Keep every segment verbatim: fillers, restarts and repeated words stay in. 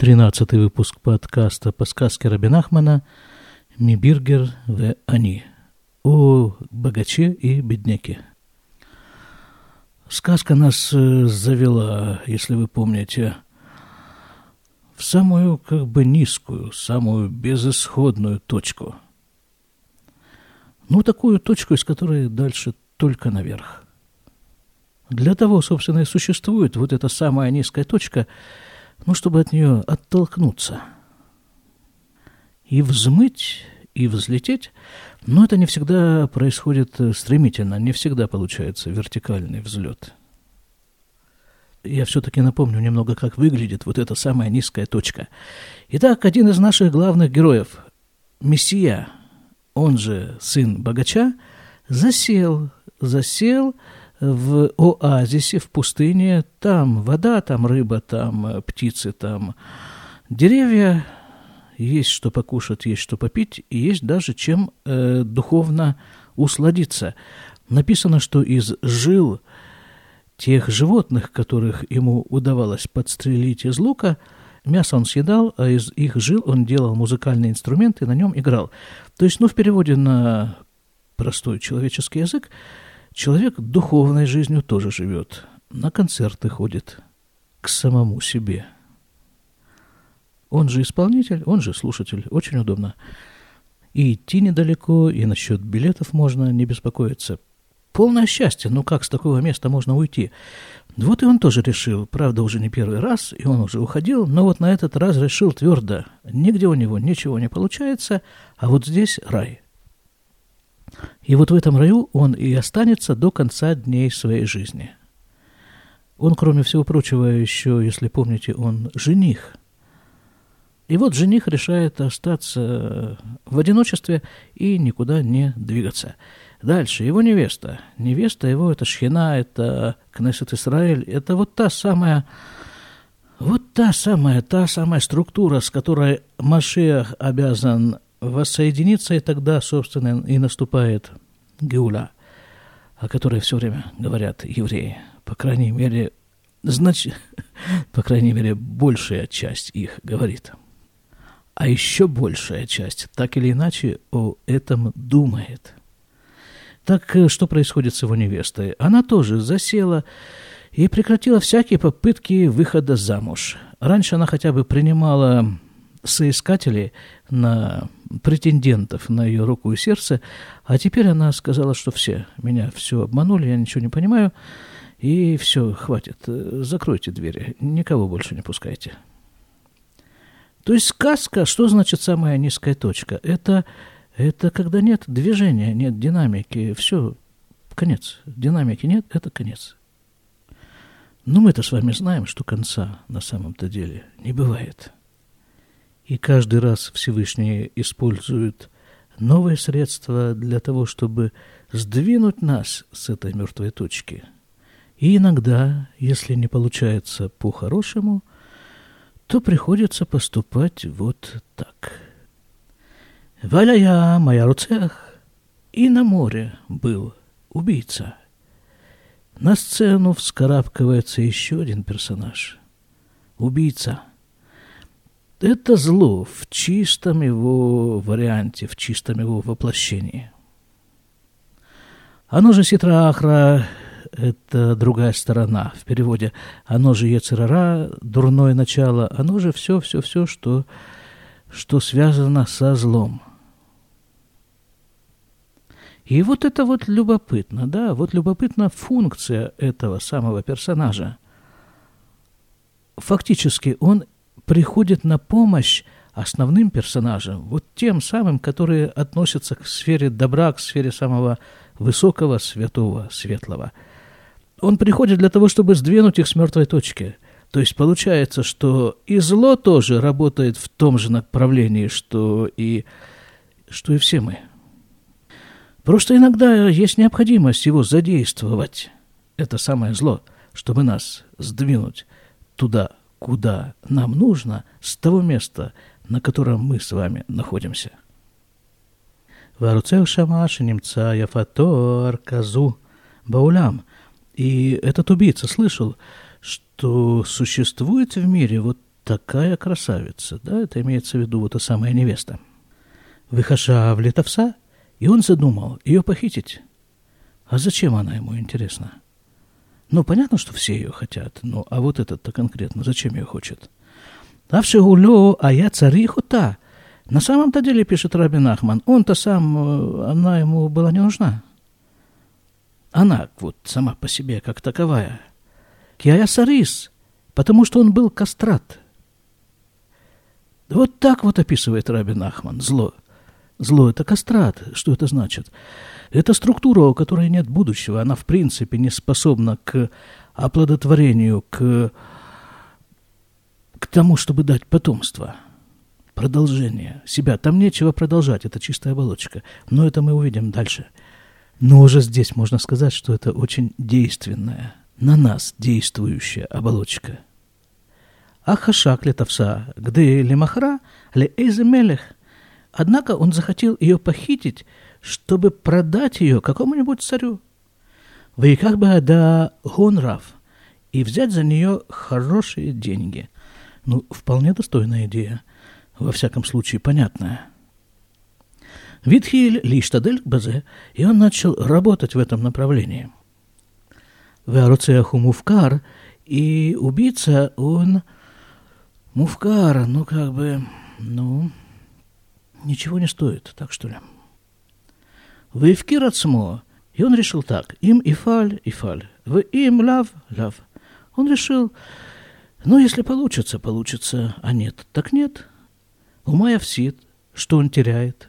тринадцатый выпуск подкаста по сказке Рабби Нахмана «Ми биргер ве они» о богаче и бедняке. Сказка нас завела, если вы помните, в самую как бы низкую, самую безысходную точку. Ну, такую точку, из которой дальше только наверх. Для того, собственно, и существует вот эта самая низкая точка, ну, чтобы от нее оттолкнуться. И взмыть, и взлететь, но это не всегда происходит стремительно, не всегда получается вертикальный взлет. Я все-таки напомню немного, как выглядит вот эта самая низкая точка. Итак, один из наших главных героев, Мессия, он же сын богача, засел, засел в оазисе, в пустыне. Там вода, там рыба, там птицы, там деревья. Есть что покушать, есть что попить, и есть даже чем э, духовно усладиться. Написано, что из жил тех животных, которых ему удавалось подстрелить из лука, мясо он съедал, а из их жил он делал музыкальные инструменты, на нем играл. То есть, ну, в переводе на простой человеческий язык, человек духовной жизнью тоже живет, на концерты ходит, к самому себе. Он же исполнитель, он же слушатель, очень удобно. И идти недалеко, и насчет билетов можно не беспокоиться. Полное счастье, ну как с такого места можно уйти? Вот и он тоже решил, правда, уже не первый раз, и он уже уходил, но вот на этот раз решил твердо. Нигде у него ничего не получается, а вот здесь рай. И вот в этом раю он и останется до конца дней своей жизни. Он, кроме всего прочего, еще, если помните, он жених. И вот жених решает остаться в одиночестве и никуда не двигаться. Дальше его невеста. Невеста его – это Шхина, это Кнесет Исраэль. Это вот та самая, вот та самая, та самая структура, с которой Машиах обязан воссоединиться, и тогда, собственно, и наступает Геуля, о которой все время говорят евреи. По крайней мере, знач... по крайней мере, большая часть их говорит. А еще большая часть, так или иначе, о этом думает. Так что происходит с его невестой? Она тоже засела и прекратила всякие попытки выхода замуж. Раньше она хотя бы принимала соискателей, на претендентов на ее руку и сердце, а теперь она сказала, что все, меня все обманули, я ничего не понимаю, и все, хватит, закройте двери, никого больше не пускайте. То есть сказка, что значит самая низкая точка? Это, это когда нет движения, нет динамики, все, конец. Динамики нет, это конец. Но мы-то с вами знаем, что конца на самом-то деле не бывает. И каждый раз Всевышний использует новые средства для того, чтобы сдвинуть нас с этой мертвой точки. И иногда, если не получается по-хорошему, то приходится поступать вот так. «Валяя, моя руцех!» И на море был убийца. На сцену вскарабкивается еще один персонаж. Убийца. Это зло в чистом его варианте, в чистом его воплощении. Оно же ситра-ахра. Это другая сторона. В переводе «оно же Ецерара», «дурное начало», «оно же все-все-все, что, что связано со злом». И вот это вот любопытно, да, вот любопытна функция этого самого персонажа. Фактически он приходит на помощь основным персонажам, вот тем самым, которые относятся к сфере добра, к сфере самого высокого, святого, светлого. Он приходит для того, чтобы сдвинуть их с мертвой точки. То есть получается, что и зло тоже работает в том же направлении, что и, что и все мы. Просто иногда есть необходимость его задействовать, это самое зло, чтобы нас сдвинуть туда, куда нам нужно, с того места, на котором мы с вами находимся. «Варуцел шамаши немца яфатор казу баулям». И этот убийца слышал, что существует в мире вот такая красавица, да, это имеется в виду вот та самая невеста. Выхашав литовца, и он задумал ее похитить. А зачем она ему, интересно? Ну, понятно, что все ее хотят, но а вот этот-то конкретно зачем ее хочет? Авши гулю, а я царихута. На самом-то деле, пишет Рабби Нахман, он-то сам, она ему была не нужна. Она вот сама по себе как таковая. Киая сарис, потому что он был кастрат. Вот так вот описывает Рабби Нахман зло. Зло – это кастрат. Что это значит? Это структура, у которой нет будущего. Она в принципе не способна к оплодотворению, к, к тому, чтобы дать потомство. Продолжение себя. Там нечего продолжать, это чистая оболочка. Но это мы увидим дальше. Но уже здесь можно сказать, что это очень действенная, на нас действующая оболочка. Ахашак летовса, гды лемахра, ле эйземелех. Однако он захотел ее похитить, чтобы продать ее какому-нибудь царю. Вейках бада гонрав. И взять за нее хорошие деньги. Ну, вполне достойная идея. Во всяком случае, понятная. Витхиль лиштадель базе, и он начал работать в этом направлении. Веаруцеаху муфкар, и убийца, он муфкар, ну как бы, ну, ничего не стоит, так что ли. Веевкир ацмо, и он решил так, им ифаль, ифаль, в им лав, лав. Он решил, ну, если получится, получится, а нет, так нет. Умая всит, что он теряет.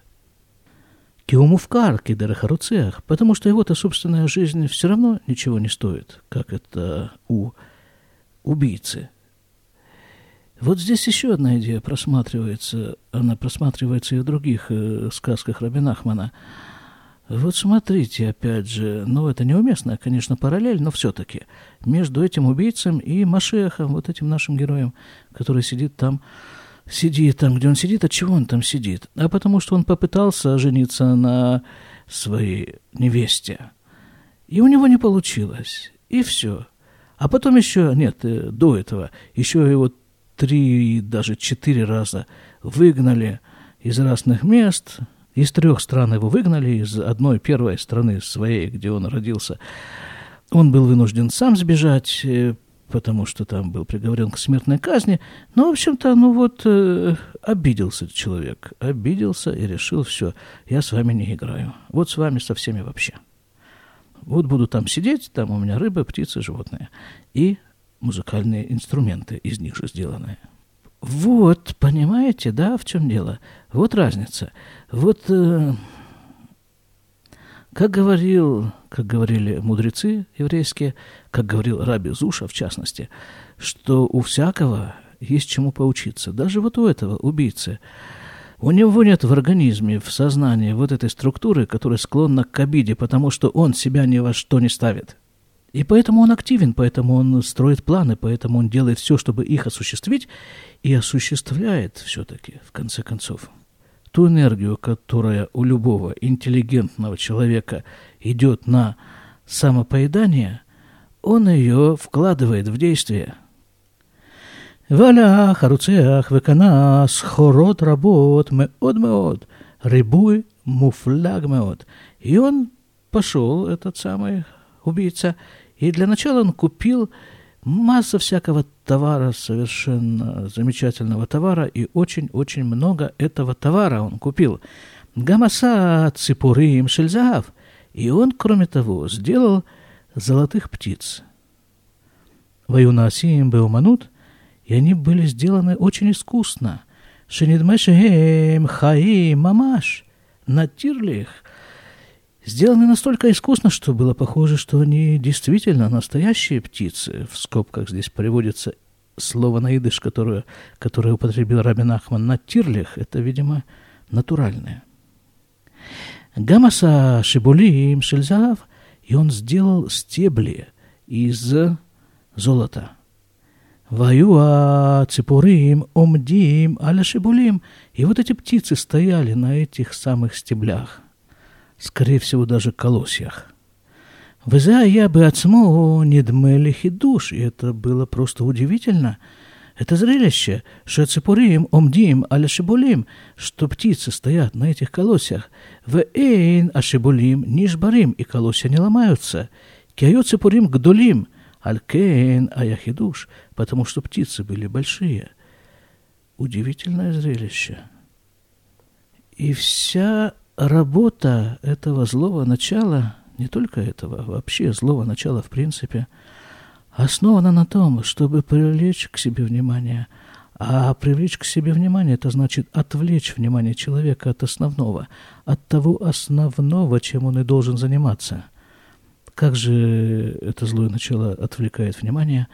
Киумуфкар, кидерахаруцеах, потому что его-то собственная жизнь все равно ничего не стоит, как это у убийцы. Вот здесь еще одна идея просматривается, она просматривается и в других сказках Рабби Нахмана. Вот смотрите, опять же, ну это неуместная, конечно, параллель, но все-таки между этим убийцем и Машиахом, вот этим нашим героем, который сидит там, Сидит там, где он сидит, а чего он там сидит? А потому что он попытался жениться на своей невесте. И у него не получилось. И все. А потом еще, нет, до этого, еще его три, даже четыре раза выгнали из разных мест. Из трех стран его выгнали, из одной первой страны своей, где он родился. Он был вынужден сам сбежать, потому что там был приговорен к смертной казни. Но, в общем-то, ну вот, э, обиделся человек. Обиделся и решил, все, я с вами не играю. Вот с вами, со всеми вообще. Вот буду там сидеть, там у меня рыба, птицы, животные. И музыкальные инструменты, из них же сделанные. Вот, понимаете, да, в чем дело? Вот разница. Вот, э, как говорил... как говорили мудрецы еврейские, как говорил Раби Зуша, в частности, что у всякого есть чему поучиться. Даже вот у этого убийцы. У него нет в организме, в сознании вот этой структуры, которая склонна к обиде, потому что он себя ни во что не ставит. И поэтому он активен, поэтому он строит планы, поэтому он делает все, чтобы их осуществить, и осуществляет все-таки, в конце концов. Ту энергию, которая у любого интеллигентного человека идет на самопоедание, он ее вкладывает в действие. «Валя харуцеах веканас хорот работ меод меод рибуй муфляг меод». И он пошел, этот самый убийца, и для начала он купил массу всякого товара, совершенно замечательного товара, и очень-очень много этого товара он купил. Гамаса ципурим шельзаав. И он, кроме того, сделал золотых птиц. Ваюнасим беуманут. И они были сделаны очень искусно. Шинидмешеем хаим мамаш. Натирли их. Сделаны настолько искусно, что было похоже, что они действительно настоящие птицы. В скобках здесь приводится слово на идыш, которое, которое употребил Рабби Нахман. На тирлях это, видимо, натуральное. Гамаса шибулим шельзаав. И он сделал стебли из золота. Ваюа ципурим омдим аля шибулим. И вот эти птицы стояли на этих самых стеблях. Скорее всего, даже колосьях. «Вызая я бы отсму недмелихи душ». И это было просто удивительно. Это зрелище, что цепурим омдим аля шибулим, что птицы стоят на этих колосьях. В эйн ашибулим нишбарим, и колосья не ломаются. Кио цепурим гдулим, аль кейн аяхидуш, потому что птицы были большие. Удивительное зрелище. И вся работа этого злого начала, не только этого, вообще злого начала в принципе, основана на том, чтобы привлечь к себе внимание. А привлечь к себе внимание – это значит отвлечь внимание человека от основного, от того основного, чем он и должен заниматься. Как же это злое начало отвлекает внимание?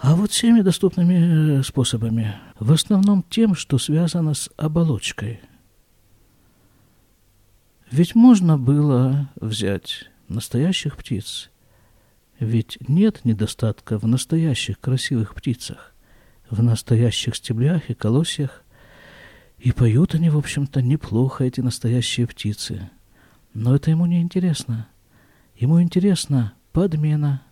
А вот всеми доступными способами. В основном тем, что связано с оболочкой. Ведь можно было взять настоящих птиц. Ведь нет недостатка в настоящих красивых птицах, в настоящих стеблях и колосьях. И поют они, в общем-то, неплохо, эти настоящие птицы. Но это ему не интересно. Ему интересна подмена.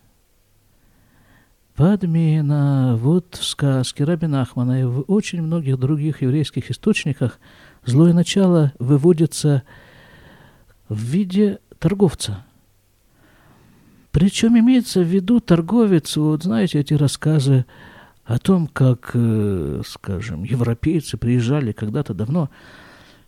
Подмена. Вот в сказке Рабби Нахмана и в очень многих других еврейских источниках злое начало выводится в виде торговца. Причем имеется в виду торговец, вот знаете, эти рассказы о том, как, скажем, европейцы приезжали когда-то давно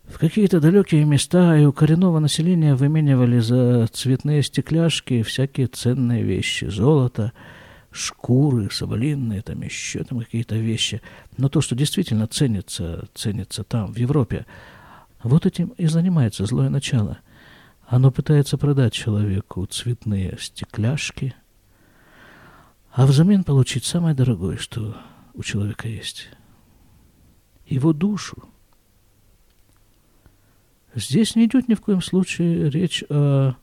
в какие-то далекие места и у коренного населения выменивали за цветные стекляшки всякие ценные вещи, золото, шкуры, соболиные, там еще там какие-то вещи. Но то, что действительно ценится, ценится там, в Европе, вот этим и занимается злое начало. Оно пытается продать человеку цветные стекляшки, а взамен получить самое дорогое, что у человека есть. Его душу. Здесь не идет ни в коем случае речь о...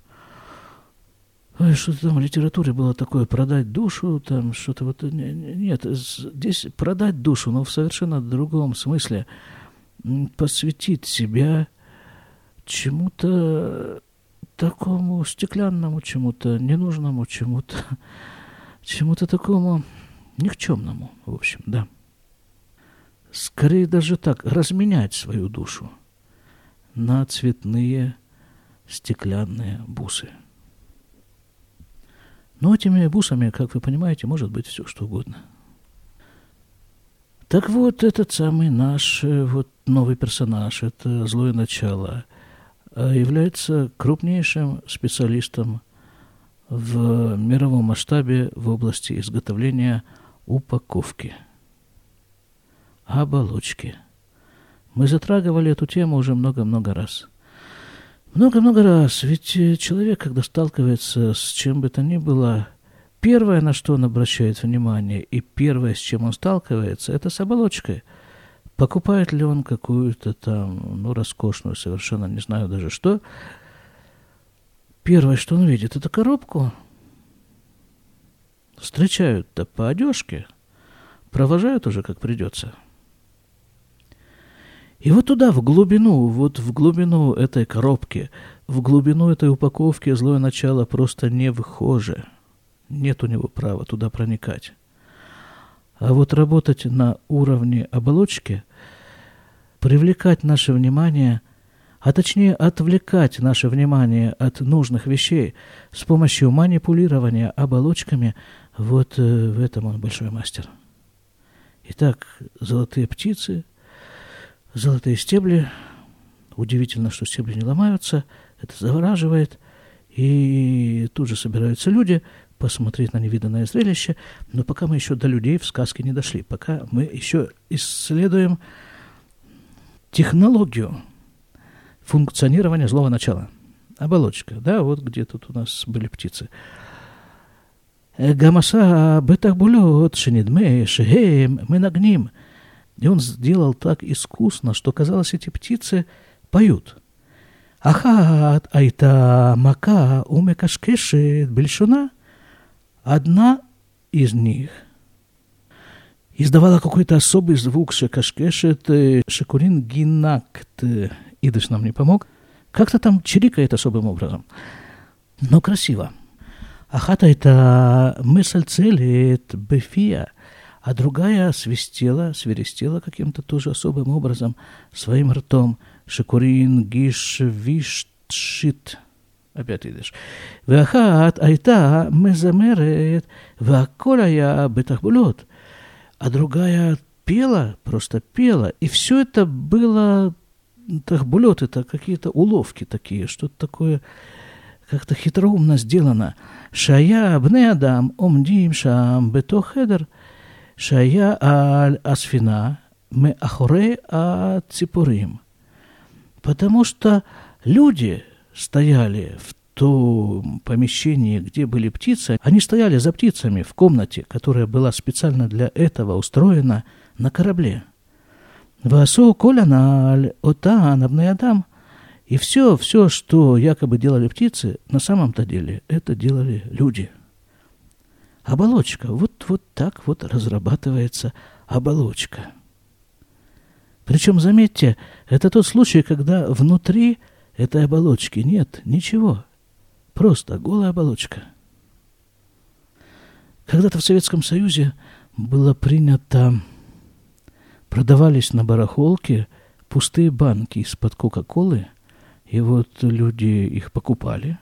Ой, что-то там в литературе было такое, продать душу, там что-то вот... Нет, здесь продать душу, но в совершенно другом смысле. Посвятить себя чему-то... такому стеклянному чему-то, ненужному чему-то, чему-то такому никчемному, в общем, да. Скорее даже так, разменять свою душу на цветные стеклянные бусы. Но этими бусами, как вы понимаете, может быть все что угодно. Так вот, этот самый наш вот новый персонаж, это злое начало, является крупнейшим специалистом в мировом масштабе в области изготовления упаковки, оболочки. Мы затрагивали эту тему уже много-много раз. Много-много раз, ведь человек, когда сталкивается с чем бы то ни было, первое, на что он обращает внимание, и первое, с чем он сталкивается, это с оболочкой. Покупает ли он какую-то там, ну, роскошную, совершенно не знаю даже что. Первое, что он видит, это коробку. Встречают-то по одежке, провожают уже, как придется. И вот туда, в глубину, вот в глубину этой коробки, в глубину этой упаковки злое начало просто не вхоже. Нет у него права туда проникать. А вот работать на уровне оболочки, привлекать наше внимание, а точнее отвлекать наше внимание от нужных вещей с помощью манипулирования оболочками, вот в этом он большой мастер. Итак, золотые птицы, золотые стебли. Удивительно, что стебли не ломаются, это завораживает. И тут же собираются люди посмотреть на невиданное зрелище, но пока мы еще до людей в сказке не дошли, пока мы еще исследуем технологию функционирования злого начала. Оболочка, да, вот где тут у нас были птицы. Гамаса бетахбулет шинидме шеем менагним. И он сделал так искусно, что, казалось, эти птицы поют. Ахат айта мака умекашкешет бельшуна. Одна из них издавала какой-то особый звук шекашкешет, шекурин гинакт. Идыш нам не помог. Как-то там чирикает особым образом. Но красиво. Ахата это мысль целит бефия. а другая свистела, свирестела каким-то тоже особым образом своим ртом. Шекурин гиш виш тшит. Опять идешь. Вахат айта мезамерет ваколяя бетахбулот. А другая пела, просто пела. И все это было тахбулот, это какие-то уловки такие, что-то такое как-то хитроумно сделано. Шая бне адам омдим шам бетохедер. Шая аль асфина ме ахуре а ципурим. Потому что люди стояли в том помещении, где были птицы. Они стояли за птицами в комнате, которая была специально для этого устроена на корабле. «Васу коляналь отан обнаядам». И все, все, что якобы делали птицы, на самом-то деле это делали люди. Оболочка. Вот, вот так вот разрабатывается оболочка. Причем, заметьте, это тот случай, когда внутри этой оболочки нет ничего. Просто голая оболочка. Когда-то в Советском Союзе было принято... Продавались на барахолке пустые банки из-под кока-колы. И вот люди их покупали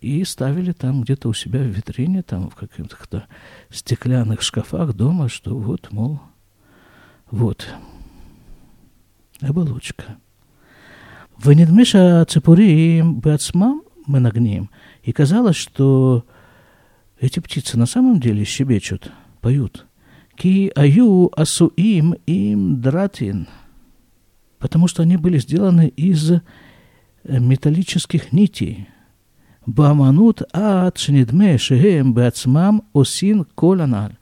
и ставили там где-то у себя в витрине, там в каких-то стеклянных шкафах дома, что вот, мол, вот... оболочка. «Венедмиша цепурим бацмам менагним». И казалось, что эти птицы на самом деле щебечут, поют. «Ки аю асуим им дратин». Потому что они были сделаны из металлических нитей. «Баманут ад шнидме шеем бацмам осин коланар».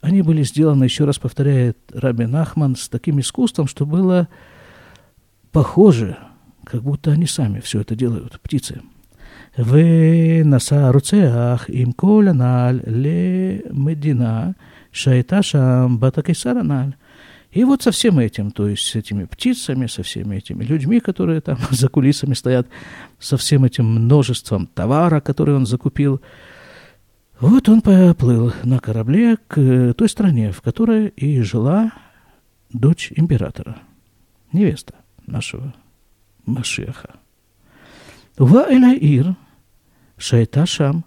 Они были сделаны, еще раз повторяет Рабби Нахман, с таким искусством, что было похоже, как будто они сами все это делают, птицы. «Ве наса руцеах им коляналь ле медина шайташам батакисараналь». И вот со всем этим, то есть с этими птицами, со всеми этими людьми, которые там за кулисами стоят, со всем этим множеством товара, который он закупил, вот он поплыл на корабле к той стране, в которой и жила дочь императора, невеста нашего Машиаха. Ва эль-Аир шайта шам,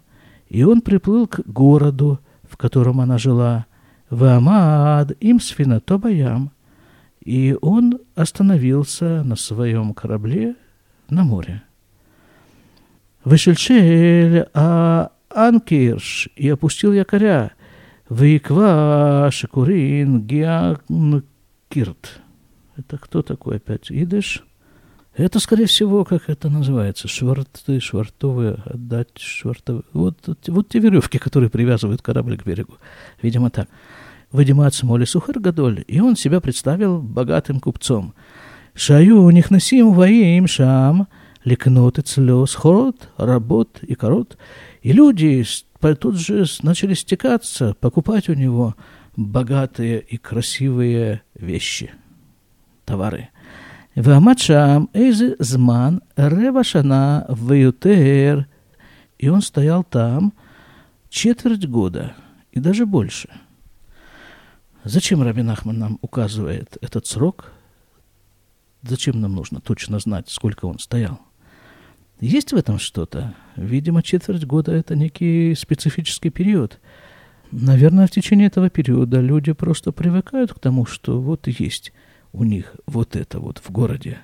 и он приплыл к городу, в котором она жила. Ва амад им сфина тобаям, и он остановился на своем корабле на море. Вешельшель а Анкирш, и опустил якоря. Вейква шекурин гианкирт. Это кто такой опять? Идыш? Это, скорее всего, как это называется? Шварты, швартовые, отдать швартовые. Вот, вот те веревки, которые привязывают корабль к берегу. Видимо, так. Видимо, от смоли сухар гадоль. И он себя представил богатым купцом. Шаю нихнасим ваим шам лекнот и цлёс хорот, работ и корот. И люди тут же начали стекаться, покупать у него богатые и красивые вещи, товары. «Ваамад шам эйзе зман ревашана веютер». И он стоял там четверть года и даже больше. Зачем Рабби Нахман нам указывает этот срок? Зачем нам нужно точно знать, сколько он стоял? Есть в этом что-то? Видимо, четверть года – это некий специфический период. Наверное, в течение этого периода люди просто привыкают к тому, что вот есть у них вот это вот в городе.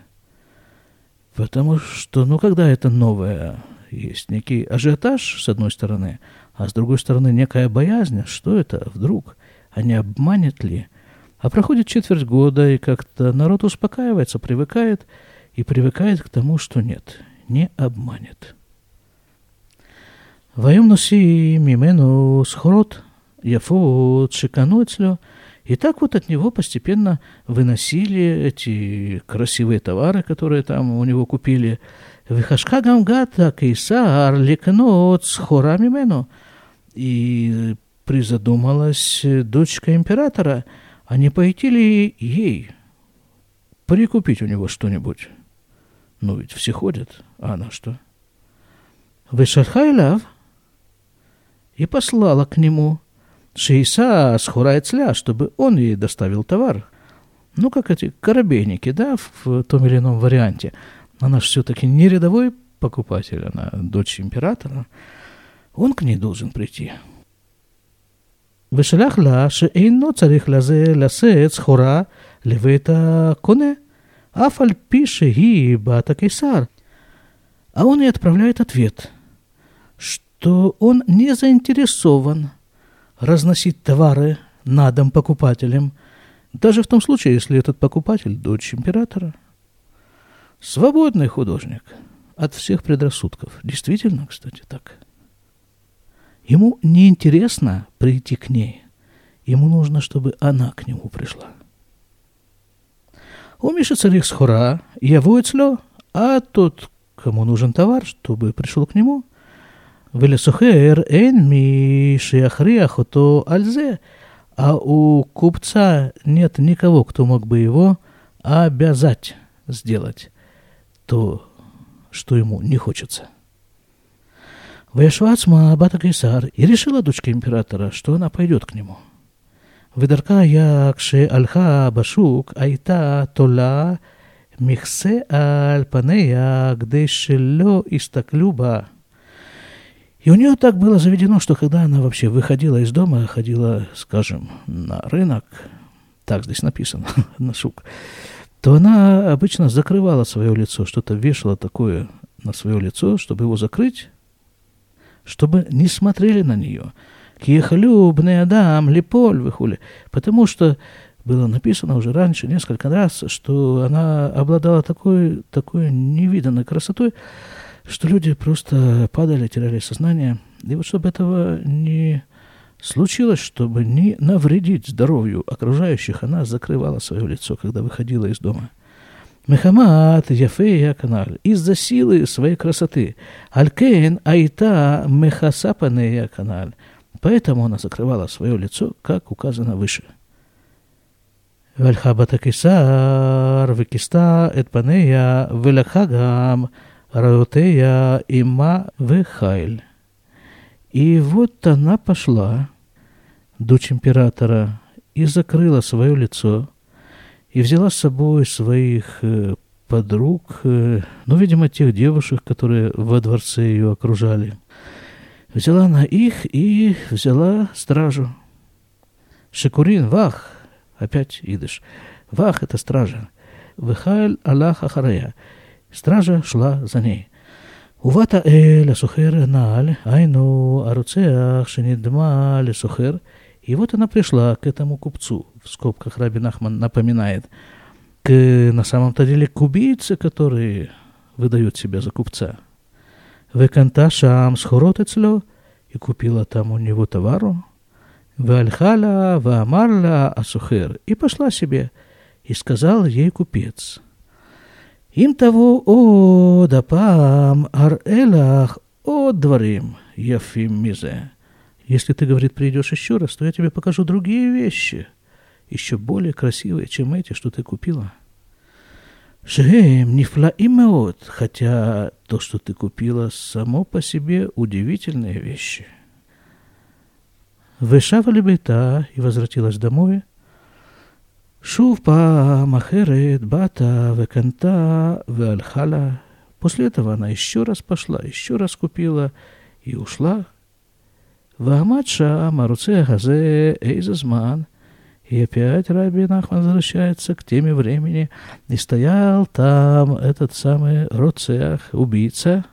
Потому что, ну, когда это новое, есть некий ажиотаж, с одной стороны, а с другой стороны некая боязнь, что это вдруг, а не обманет ли? А проходит четверть года, и как-то народ успокаивается, привыкает, и привыкает к тому, что нет – не обманет. «Ваем носи мимену схорот, яфот шиканоцлю». И так вот от него постепенно выносили эти красивые товары, которые там у него купили. «Вихашка гамгата кейсар ликнот схора мимену». И призадумалась дочка императора, а не пойти ли ей прикупить у него что-нибудь? Ну ведь все ходят, а она что? «Вешархайлав» и послала к нему Шейса схура эцля, чтобы он ей доставил товар. Ну, как эти корабейники, да, в том или ином варианте. Она же все-таки не рядовой покупатель, она дочь императора. Он к ней должен прийти. «Вешалях ла, шеэйно царих лазе ласец хора левейта коне, афаль пише ги бата кейсар». А он и отправляет ответ, что он не заинтересован разносить товары на дом покупателям, даже в том случае, если этот покупатель – дочь императора. Свободный художник от всех предрассудков. Действительно, кстати, так. Ему неинтересно прийти к ней. Ему нужно, чтобы она к нему пришла. У Миши царих схора, я войцлё, а тот, кому нужен товар, чтобы пришел к нему, «Велесухэр эн ми шиахриахото альзе», а у купца нет никого, кто мог бы его обязать сделать то, что ему не хочется. «Вешвацма бата кейсар», и решила дочка императора, что она пойдет к нему. «Ведарка якше альха башук айта тола михсе альпанея гдешелё истаклюба». И у нее так было заведено, что когда она вообще выходила из дома, ходила, скажем, на рынок, так здесь написано, на шук, то она обычно закрывала свое лицо, что-то вешала такое на свое лицо, чтобы его закрыть, чтобы не смотрели на нее. «Кьехалюбный адам, липоль, выхули». Потому что было написано уже раньше несколько раз, что она обладала такой, такой невиданной красотой, что люди просто падали, теряли сознание. И вот чтобы этого не случилось, чтобы не навредить здоровью окружающих, она закрывала свое лицо, когда выходила из дома. «Мехамат яфея каналь», из-за силы своей красоты. «Алькейн айта мехасапанея каналь», поэтому она закрывала свое лицо, как указано выше. «Вальха батакисар векиста этпанея велахагам Раутея има вехайль». И вот она пошла, дочь императора, и закрыла свое лицо, и взяла с собой своих подруг, ну, видимо, тех девушек, которые во дворце ее окружали. Взяла она их и взяла стражу. «Шекурин, вах!» Опять идыш. «Вах» — это стража. «Вехайль Аллах Ахарея». Стража шла за ней. «Увата эль асухер наль, айну аруцеах шинидма лесухер». И вот она пришла к этому купцу, в скобках Рабби Нахман напоминает, к, на самом-то деле, к убийце, которые выдают себя за купца. «Веканта шам схорот эцлё», и купила там у него товару. «Вальхала ваамарла асухер», и пошла себе, и сказал ей купец. «Им того о дапам ар-элах о дворим яфим мизе». Если ты, говорит, придешь еще раз, то я тебе покажу другие вещи, еще более красивые, чем эти, что ты купила. «Шеем нифлаим меот», хотя то, что ты купила, само по себе удивительные вещи. «Вешава лебейта», и возвратилась домой. «Шувпа махерет бата веканта веальхала». После этого она еще раз пошла, еще раз купила и ушла. «Ваамадша маруце хазе эйзазман». И опять Рабби Нахман возвращается к теме времени. «И стоял там этот самый Роцеах, убийца.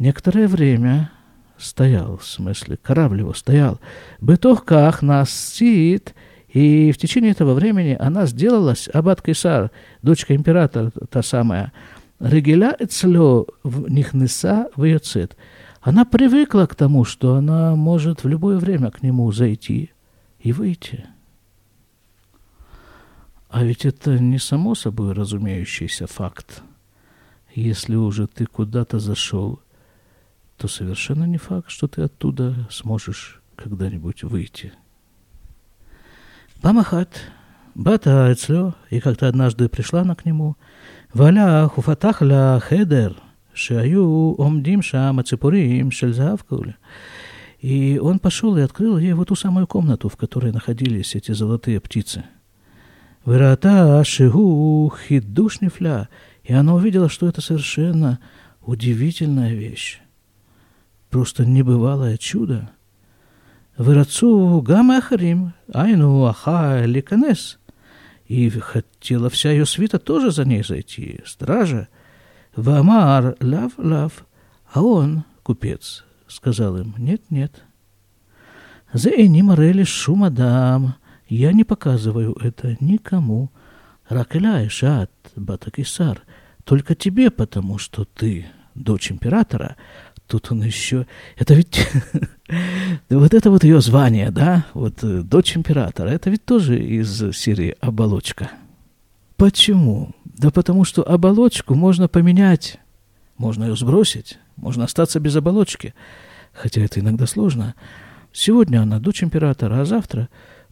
Некоторое время стоял, в смысле, корабль его стоял. Бытохках нас сит». И в течение этого времени она сделалась аббат кейсар, дочка императора, та самая. «Регеля эцлё нихнеса веоцет». Она привыкла к тому, что она может в любое время к нему зайти и выйти. А ведь это не само собой разумеющийся факт. Если уже ты куда-то зашел, то совершенно не факт, что ты оттуда сможешь когда-нибудь выйти. «Памахат, бата эцлё», и как-то однажды пришла она к нему. «Валя хуфатахля хедер, шаю омдим шама цепурим шельзавкуля». И он пошел и открыл ей вот ту самую комнату, в которой находились эти золотые птицы. «Верата шигу хидуш нефля». И она увидела, что это совершенно удивительная вещь. Просто небывалое чудо. «Верацу гамма ахарим, айну аха ликанес». И хотела вся ее свита тоже за ней зайти, стража. «Вамар лав лав». А он, купец, сказал им: «Нет, нет». «За эни морели шумадам». Я не показываю это никому. «Ракеляй шат батакисар». Только тебе, потому что ты дочь императора. Тут он еще... Это ведь... Вот это вот ее звание, да? Вот дочь императора. Это ведь тоже из серии «Оболочка». Почему? Да потому что оболочку можно поменять. Можно ее сбросить. Можно остаться без оболочки. Хотя это иногда сложно. Сегодня она дочь императора, а завтра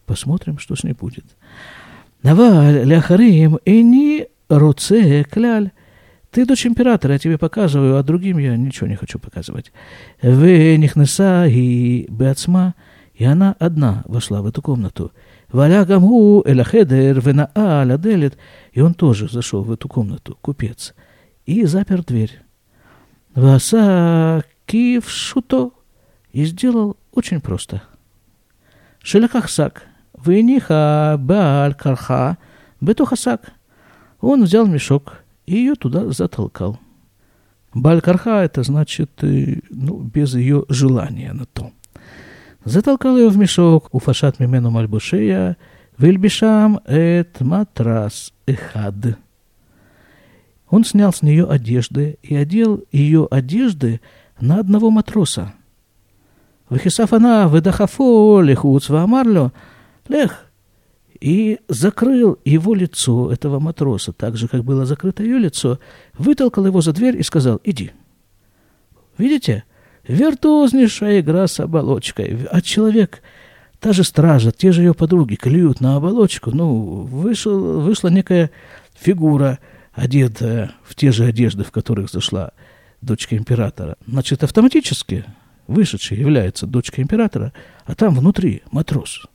посмотрим, что с ней будет. «Нава ляхарим эни руце кляль». Ты дочь императора, я тебе показываю, а другим я ничего не хочу показывать. «Ве нихнеса и беацма». И она одна вошла в эту комнату. «Валя гамгу эляхедер венаа ляделит». И он тоже зашел в эту комнату, купец, и запер дверь. «Васа кившуто». И сделал очень просто. «Шелякахсак вениха бааль карха бетухасак». Он взял мешок и ее туда затолкал. Балькарха — это значит, ну, без ее желания на то. Затолкал ее в мешок. Уфашат мимену мальбушея, вельбишам эт матрас эхад. Он снял с нее одежды и одел ее одежды на одного матроса. Вехисафана ведахафо лехуц ваамарлю лех. И закрыл его лицо, этого матроса, так же, как было закрыто ее лицо, вытолкал его за дверь и сказал: «Иди». Видите? Виртуознейшая игра с оболочкой. А человек, та же стража, те же ее подруги клюют на оболочку. Ну, вышел, вышла некая фигура, одетая в те же одежды, в которых зашла дочка императора. Значит, автоматически вышедшей является дочка императора, а там внутри матрос.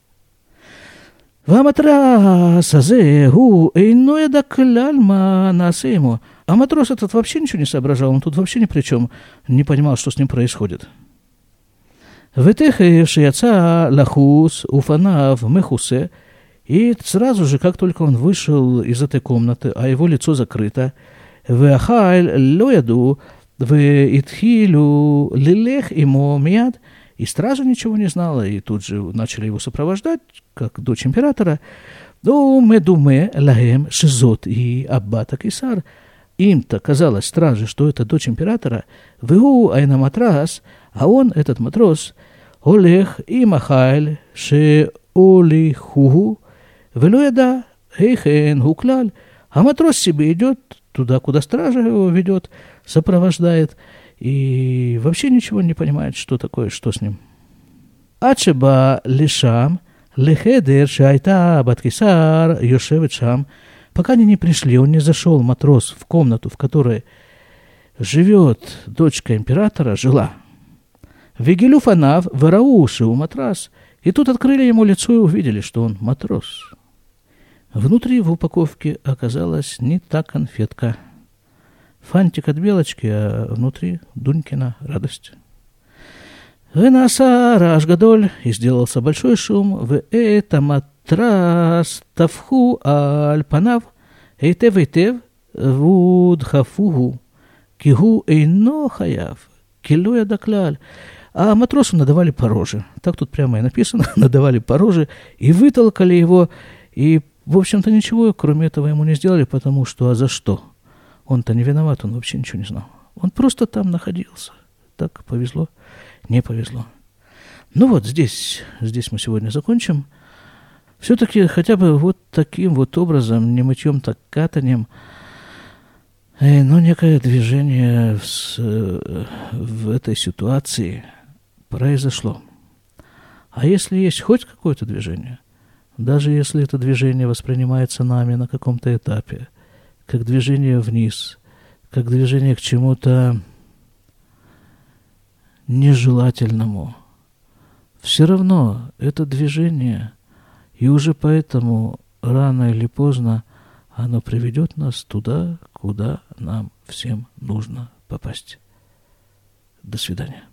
«Ваматрас азэгу эйноэда кляльма насэму». А матрос этот вообще ничего не соображал, он тут вообще ни при чем, не понимал, что с ним происходит. «Вэтэхэ шияца лахус уфанав мэхусе». И сразу же, как только он вышел из этой комнаты, а его лицо закрыто, «вэахаль лоэду вэитхилю лилех имо мияд». И стража ничего не знала, и тут же начали его сопровождать, как дочь императора. «Думэ-думэ лаэм шизот и аббата кисар». Им-то казалось, страже, что это дочь императора. «Вэу айна матрас». А он, этот матрос, «Олех и махайль ше оли хугу вэлюэда эйхэн гукляль». А матрос себе идет туда, куда стража его ведет, сопровождает. И вообще ничего не понимает, что такое, что с ним. «Ачеба лишам, лехедер шайта баткисар йошевет шам». Пока они не пришли, он не зашел, матрос, в комнату, в которой живет дочка императора, жила. «Вегелю фанав варауши у матрас». И тут открыли ему лицо и увидели, что он матрос. Внутри в упаковке оказалась не та конфетка. Фантик от белочки, а внутри Дунькина радость. «Венаса рашгадоль». И сделался большой шум. «В это матрас тавху альпанав эйтев эйтев вудхафугу кигу эйно хаяв килуя дакляль». А матросу надавали по роже. Так тут прямо и написано. Надавали по роже и вытолкали его. И, в общем-то, ничего, кроме этого, ему не сделали, потому что... А за что? Он-то не виноват, он вообще ничего не знал. Он просто там находился. Так повезло, не повезло. Ну вот, здесь, здесь мы сегодня закончим. Все-таки хотя бы вот таким вот образом, не мытьем, так катанием, но некое движение в, в этой ситуации произошло. А если есть хоть какое-то движение, даже если это движение воспринимается нами на каком-то этапе, как движение вниз, как движение к чему-то нежелательному, все равно это движение, и уже поэтому рано или поздно оно приведет нас туда, куда нам всем нужно попасть. До свидания.